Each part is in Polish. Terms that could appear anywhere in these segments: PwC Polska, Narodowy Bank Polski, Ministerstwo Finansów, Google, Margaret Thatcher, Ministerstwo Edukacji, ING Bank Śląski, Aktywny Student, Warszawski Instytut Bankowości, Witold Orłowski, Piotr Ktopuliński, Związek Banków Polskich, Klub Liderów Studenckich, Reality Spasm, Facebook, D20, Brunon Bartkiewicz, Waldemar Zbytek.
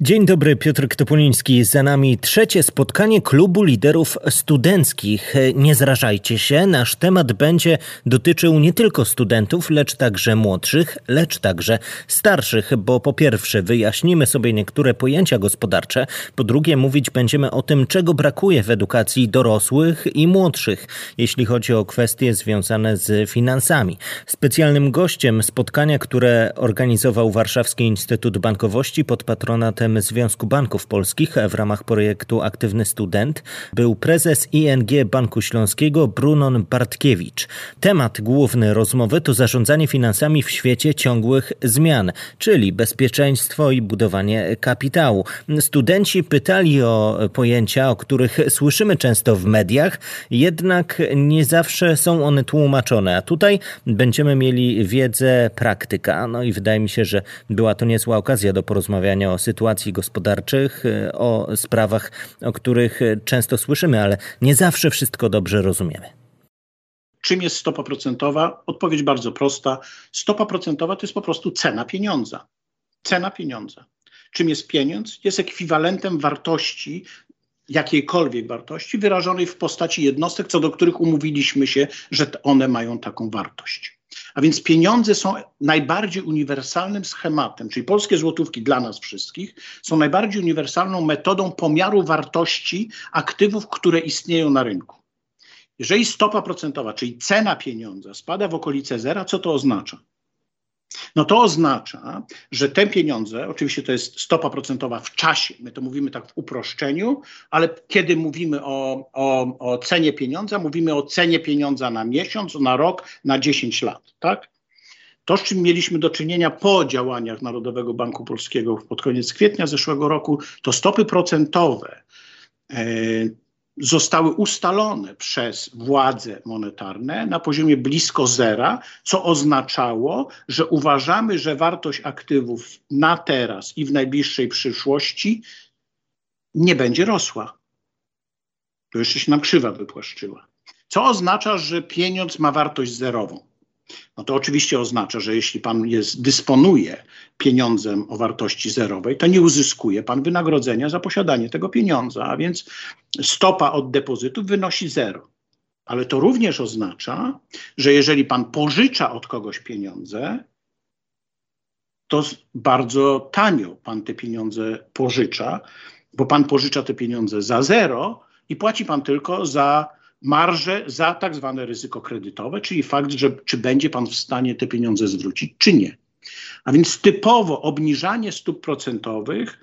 Dzień dobry, Piotr Ktopuliński. Za nami 3. spotkanie Klubu Liderów Studenckich. Nie zrażajcie się, nasz temat będzie dotyczył nie tylko studentów, lecz także młodszych, lecz także starszych, bo po pierwsze wyjaśnimy sobie niektóre pojęcia gospodarcze, po drugie mówić będziemy o tym, czego brakuje w edukacji dorosłych i młodszych, jeśli chodzi o kwestie związane z finansami. Specjalnym gościem spotkania, które organizował Warszawski Instytut Bankowości pod patronatem Związku Banków Polskich w ramach projektu Aktywny Student, był prezes ING Banku Śląskiego Brunon Bartkiewicz. Temat główny rozmowy to zarządzanie finansami w świecie ciągłych zmian, czyli bezpieczeństwo i budowanie kapitału. Studenci pytali o pojęcia, o których słyszymy często w mediach, jednak nie zawsze są one tłumaczone, a tutaj będziemy mieli wiedzę praktyka. No i wydaje mi się, że była to niezła okazja do porozmawiania o sytuacji gospodarczych, o sprawach, o których często słyszymy, ale nie zawsze wszystko dobrze rozumiemy. Czym jest stopa procentowa? Odpowiedź bardzo prosta. Stopa procentowa to jest po prostu cena pieniądza. Cena pieniądza. Czym jest pieniądz? Jest ekwiwalentem wartości, jakiejkolwiek wartości, wyrażonej w postaci jednostek, co do których umówiliśmy się, że one mają taką wartość. A więc pieniądze są najbardziej uniwersalnym schematem, czyli polskie złotówki dla nas wszystkich są najbardziej uniwersalną metodą pomiaru wartości aktywów, które istnieją na rynku. Jeżeli stopa procentowa, czyli cena pieniądza spada w okolice zera, co to oznacza? No to oznacza, że te pieniądze, oczywiście to jest stopa procentowa w czasie, my to mówimy tak w uproszczeniu, ale kiedy mówimy o cenie pieniądza, mówimy o cenie pieniądza na miesiąc, na rok, na 10 lat, tak? To, z czym mieliśmy do czynienia po działaniach Narodowego Banku Polskiego pod koniec kwietnia zeszłego roku, to stopy procentowe zostały ustalone przez władze monetarne na poziomie blisko zera, co oznaczało, że uważamy, że wartość aktywów na teraz i w najbliższej przyszłości nie będzie rosła. To jeszcze się nam krzywa wypłaszczyła. Co oznacza, że pieniądz ma wartość zerową. No to oczywiście oznacza, że jeśli pan dysponuje pieniądzem o wartości zerowej, to nie uzyskuje pan wynagrodzenia za posiadanie tego pieniądza, a więc stopa od depozytów wynosi zero. Ale to również oznacza, że jeżeli pan pożycza od kogoś pieniądze, to bardzo tanio pan te pieniądze pożycza, bo pan pożycza te pieniądze za zero i płaci pan tylko za marże, za tak zwane ryzyko kredytowe, czyli fakt, że czy będzie pan w stanie te pieniądze zwrócić, czy nie. A więc typowo obniżanie stóp procentowych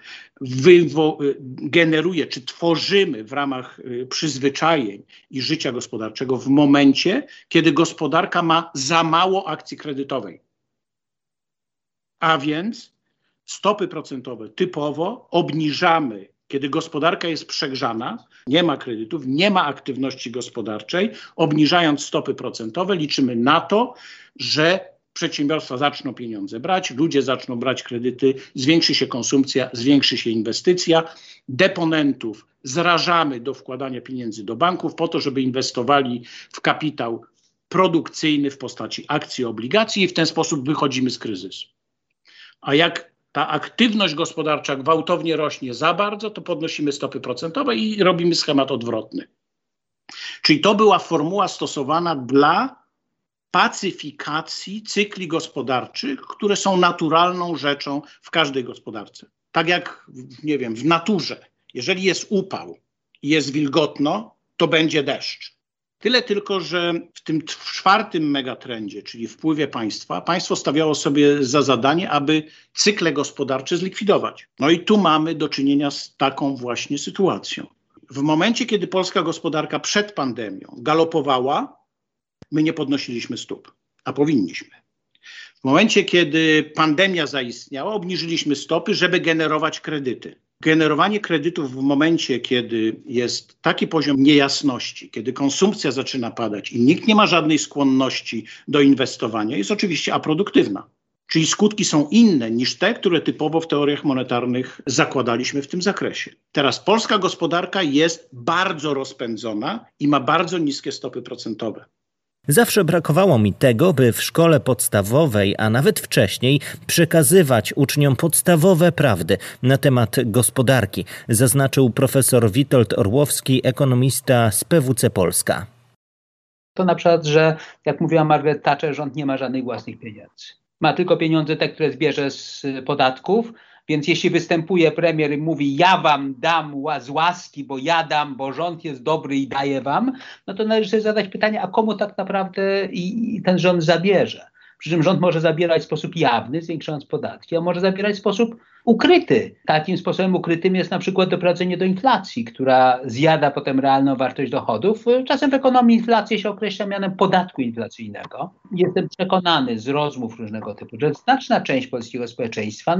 generuje, czy tworzymy w ramach przyzwyczajeń i życia gospodarczego w momencie, kiedy gospodarka ma za mało akcji kredytowej. A więc stopy procentowe typowo obniżamy, kiedy gospodarka jest przegrzana, nie ma kredytów, nie ma aktywności gospodarczej, obniżając stopy procentowe liczymy na to, że przedsiębiorstwa zaczną pieniądze brać, ludzie zaczną brać kredyty, zwiększy się konsumpcja, zwiększy się inwestycja. Deponentów zrażamy do wkładania pieniędzy do banków po to, żeby inwestowali w kapitał produkcyjny w postaci akcji, obligacji i w ten sposób wychodzimy z kryzysu. A jak ta aktywność gospodarcza gwałtownie rośnie za bardzo, to podnosimy stopy procentowe i robimy schemat odwrotny. Czyli to była formuła stosowana dla pacyfikacji cykli gospodarczych, które są naturalną rzeczą w każdej gospodarce. Tak jak, nie wiem, w naturze. Jeżeli jest upał i jest wilgotno, to będzie deszcz. Tyle tylko, że w tym 4. megatrendzie, czyli wpływie państwa, państwo stawiało sobie za zadanie, aby cykle gospodarcze zlikwidować. No i tu mamy do czynienia z taką właśnie sytuacją. W momencie, kiedy polska gospodarka przed pandemią galopowała, my nie podnosiliśmy stóp, a powinniśmy. W momencie, kiedy pandemia zaistniała, obniżyliśmy stopy, żeby generować kredyty. Generowanie kredytów w momencie, kiedy jest taki poziom niejasności, kiedy konsumpcja zaczyna padać i nikt nie ma żadnej skłonności do inwestowania, jest oczywiście aproduktywna. Czyli skutki są inne niż te, które typowo w teoriach monetarnych zakładaliśmy w tym zakresie. Teraz polska gospodarka jest bardzo rozpędzona i ma bardzo niskie stopy procentowe. Zawsze brakowało mi tego, by w szkole podstawowej, a nawet wcześniej, przekazywać uczniom podstawowe prawdy na temat gospodarki, zaznaczył profesor Witold Orłowski, ekonomista z PwC Polska. To na przykład, że jak mówiła Margaret Thatcher, rząd nie ma żadnych własnych pieniędzy. Ma tylko pieniądze te, które zbierze z podatków, więc jeśli występuje premier i mówi ja wam dam z łaski, bo ja dam, bo rząd jest dobry i daje wam, no to należy sobie zadać pytanie, a komu tak naprawdę i ten rząd zabierze? Przy czym rząd może zabierać w sposób jawny, zwiększając podatki, a może zabierać w sposób ukryty. Takim sposobem ukrytym jest na przykład doprowadzenie do inflacji, która zjada potem realną wartość dochodów. Czasem w ekonomii inflację się określa mianem podatku inflacyjnego. Jestem przekonany z rozmów różnego typu, że znaczna część polskiego społeczeństwa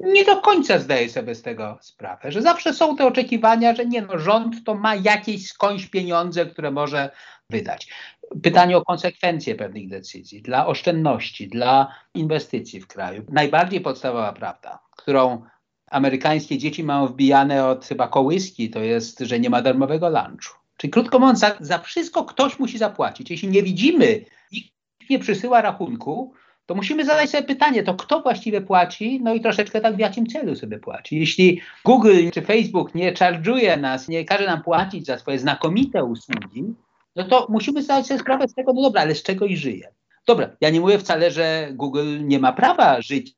nie do końca zdaje sobie z tego sprawę, że zawsze są te oczekiwania, że rząd to ma jakieś skądś pieniądze, które może wydać. Pytanie o konsekwencje pewnych decyzji dla oszczędności, dla inwestycji w kraju. Najbardziej podstawowa prawda, którą amerykańskie dzieci mają wbijane od chyba kołyski, to jest, że nie ma darmowego lunchu. Czyli krótko mówiąc, za wszystko ktoś musi zapłacić. Jeśli nie widzimy, nikt nie przysyła rachunku, to musimy zadać sobie pytanie, to kto właściwie płaci, i troszeczkę tak w jakim celu sobie płaci. Jeśli Google czy Facebook nie charge'uje nas, nie każe nam płacić za swoje znakomite usługi, to musimy zdać sobie sprawę z tego, dobra, ale z czego i żyje? Dobra, ja nie mówię wcale, że Google nie ma prawa żyć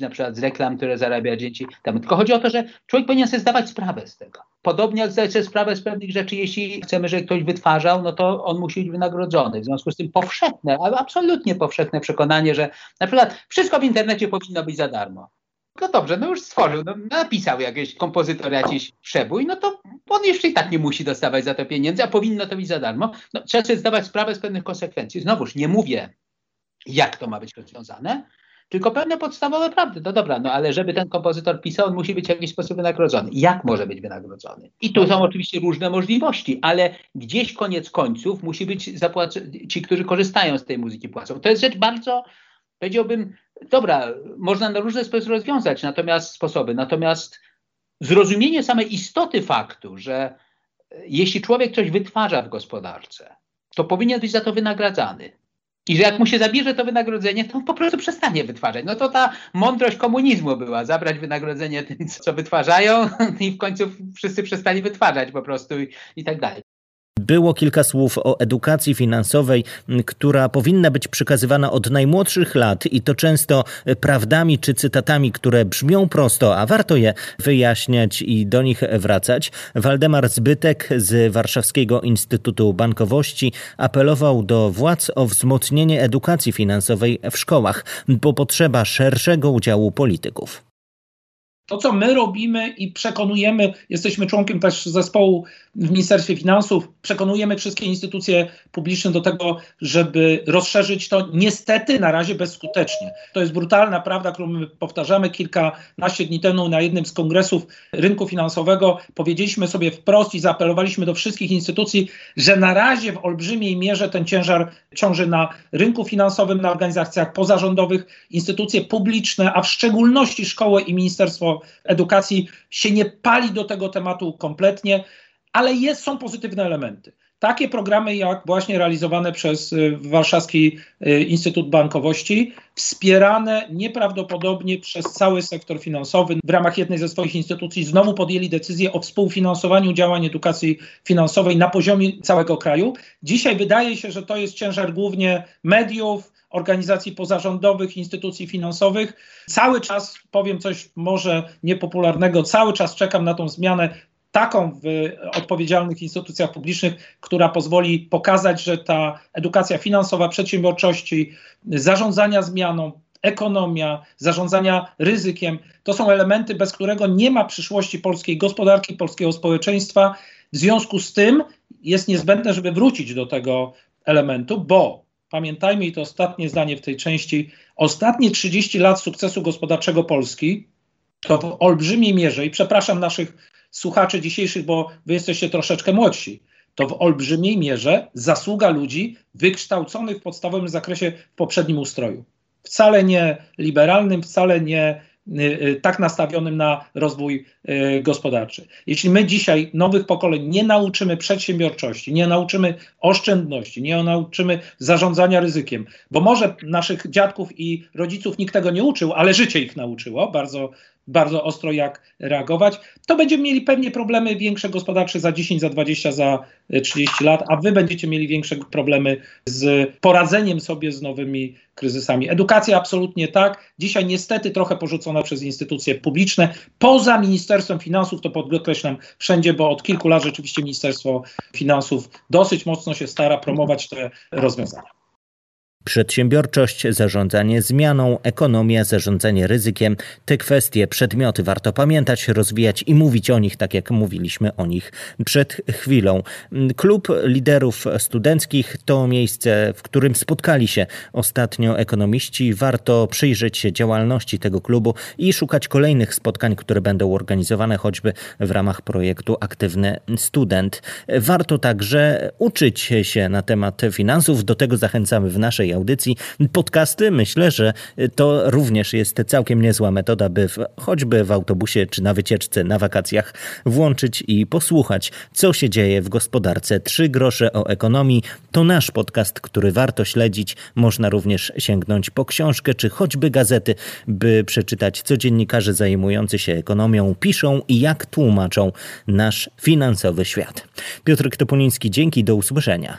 na przykład z reklam, które zarabia dzieci. Tylko chodzi o to, że człowiek powinien sobie zdawać sprawę z tego. Podobnie jak zdać sobie sprawę z pewnych rzeczy, jeśli chcemy, żeby ktoś wytwarzał, to on musi być wynagrodzony. W związku z tym powszechne, ale absolutnie powszechne przekonanie, że na przykład wszystko w internecie powinno być za darmo. No dobrze, już stworzył, napisał jakieś kompozytor jakiś przebój, to on jeszcze i tak nie musi dostawać za to pieniędzy, a powinno to być za darmo. Trzeba sobie zdawać sprawę z pewnych konsekwencji. Znowuż nie mówię, jak to ma być rozwiązane, tylko pewne podstawowe prawdy. Ale żeby ten kompozytor pisał, on musi być w jakiś sposób wynagrodzony. Jak może być wynagrodzony? I tu są oczywiście różne możliwości, ale gdzieś koniec końców musi być zapłacony, ci, którzy korzystają z tej muzyki, płacą. To jest rzecz bardzo, powiedziałbym, można na różne sposoby rozwiązać, natomiast zrozumienie samej istoty faktu, że jeśli człowiek coś wytwarza w gospodarce, to powinien być za to wynagradzany. I że jak mu się zabierze to wynagrodzenie, to on po prostu przestanie wytwarzać. To ta mądrość komunizmu była, zabrać wynagrodzenie tym, co wytwarzają i w końcu wszyscy przestali wytwarzać po prostu i tak dalej. Było kilka słów o edukacji finansowej, która powinna być przekazywana od najmłodszych lat i to często prawdami czy cytatami, które brzmią prosto, a warto je wyjaśniać i do nich wracać. Waldemar Zbytek z Warszawskiego Instytutu Bankowości apelował do władz o wzmocnienie edukacji finansowej w szkołach, bo potrzeba szerszego udziału polityków. To, co my robimy i przekonujemy, jesteśmy członkiem też zespołu w Ministerstwie Finansów, przekonujemy wszystkie instytucje publiczne do tego, żeby rozszerzyć to niestety na razie bezskutecznie. To jest brutalna prawda, którą my powtarzamy kilkanaście dni temu na jednym z kongresów rynku finansowego. Powiedzieliśmy sobie wprost i zaapelowaliśmy do wszystkich instytucji, że na razie w olbrzymiej mierze ten ciężar ciąży na rynku finansowym, na organizacjach pozarządowych, instytucje publiczne, a w szczególności szkoły i Ministerstwo Edukacji się nie pali do tego tematu kompletnie, ale są pozytywne elementy. Takie programy jak właśnie realizowane przez Warszawski Instytut Bankowości, wspierane nieprawdopodobnie przez cały sektor finansowy. W ramach jednej ze swoich instytucji znowu podjęli decyzję o współfinansowaniu działań edukacji finansowej na poziomie całego kraju. Dzisiaj wydaje się, że to jest ciężar głównie mediów, organizacji pozarządowych, instytucji finansowych. Cały czas, powiem coś może niepopularnego, cały czas czekam na tą zmianę taką w odpowiedzialnych instytucjach publicznych, która pozwoli pokazać, że ta edukacja finansowa, przedsiębiorczości, zarządzania zmianą, ekonomia, zarządzania ryzykiem, to są elementy, bez którego nie ma przyszłości polskiej gospodarki, polskiego społeczeństwa. W związku z tym jest niezbędne, żeby wrócić do tego elementu, bo pamiętajmy, i to ostatnie zdanie w tej części, ostatnie 30 lat sukcesu gospodarczego Polski to w olbrzymiej mierze, i przepraszam naszych słuchaczy dzisiejszych, bo wy jesteście troszeczkę młodsi, to w olbrzymiej mierze zasługa ludzi wykształconych w podstawowym zakresie w poprzednim ustroju. wcale nie liberalnym, wcale nie tak nastawionym na rozwój gospodarczy. Jeśli my dzisiaj nowych pokoleń nie nauczymy przedsiębiorczości, nie nauczymy oszczędności, nie nauczymy zarządzania ryzykiem, bo może naszych dziadków i rodziców nikt tego nie uczył, ale życie ich nauczyło bardzo, bardzo ostro, jak reagować, to będziemy mieli pewnie problemy większe gospodarcze za 10, za 20, za 30 lat, a wy będziecie mieli większe problemy z poradzeniem sobie z nowymi kryzysami. Edukacja absolutnie tak. Dzisiaj niestety trochę porzucona przez instytucje publiczne. Poza Ministerstwem Finansów, to podkreślam wszędzie, bo od kilku lat rzeczywiście Ministerstwo Finansów dosyć mocno się stara promować te rozwiązania. Przedsiębiorczość, zarządzanie zmianą, ekonomia, zarządzanie ryzykiem. Te kwestie, przedmioty warto pamiętać, rozwijać i mówić o nich, tak jak mówiliśmy o nich przed chwilą. Klub Liderów Studenckich to miejsce, w którym spotkali się ostatnio ekonomiści. Warto przyjrzeć się działalności tego klubu i szukać kolejnych spotkań, które będą organizowane choćby w ramach projektu Aktywny Student. Warto także uczyć się na temat finansów. Do tego zachęcamy w naszej audycji. Podcasty, myślę, że to również jest całkiem niezła metoda, by choćby w autobusie czy na wycieczce, na wakacjach włączyć i posłuchać, co się dzieje w gospodarce. 3 grosze o ekonomii to nasz podcast, który warto śledzić. Można również sięgnąć po książkę czy choćby gazety, by przeczytać, co dziennikarze zajmujący się ekonomią piszą i jak tłumaczą nasz finansowy świat. Piotr Ktopuliński, dzięki, do usłyszenia.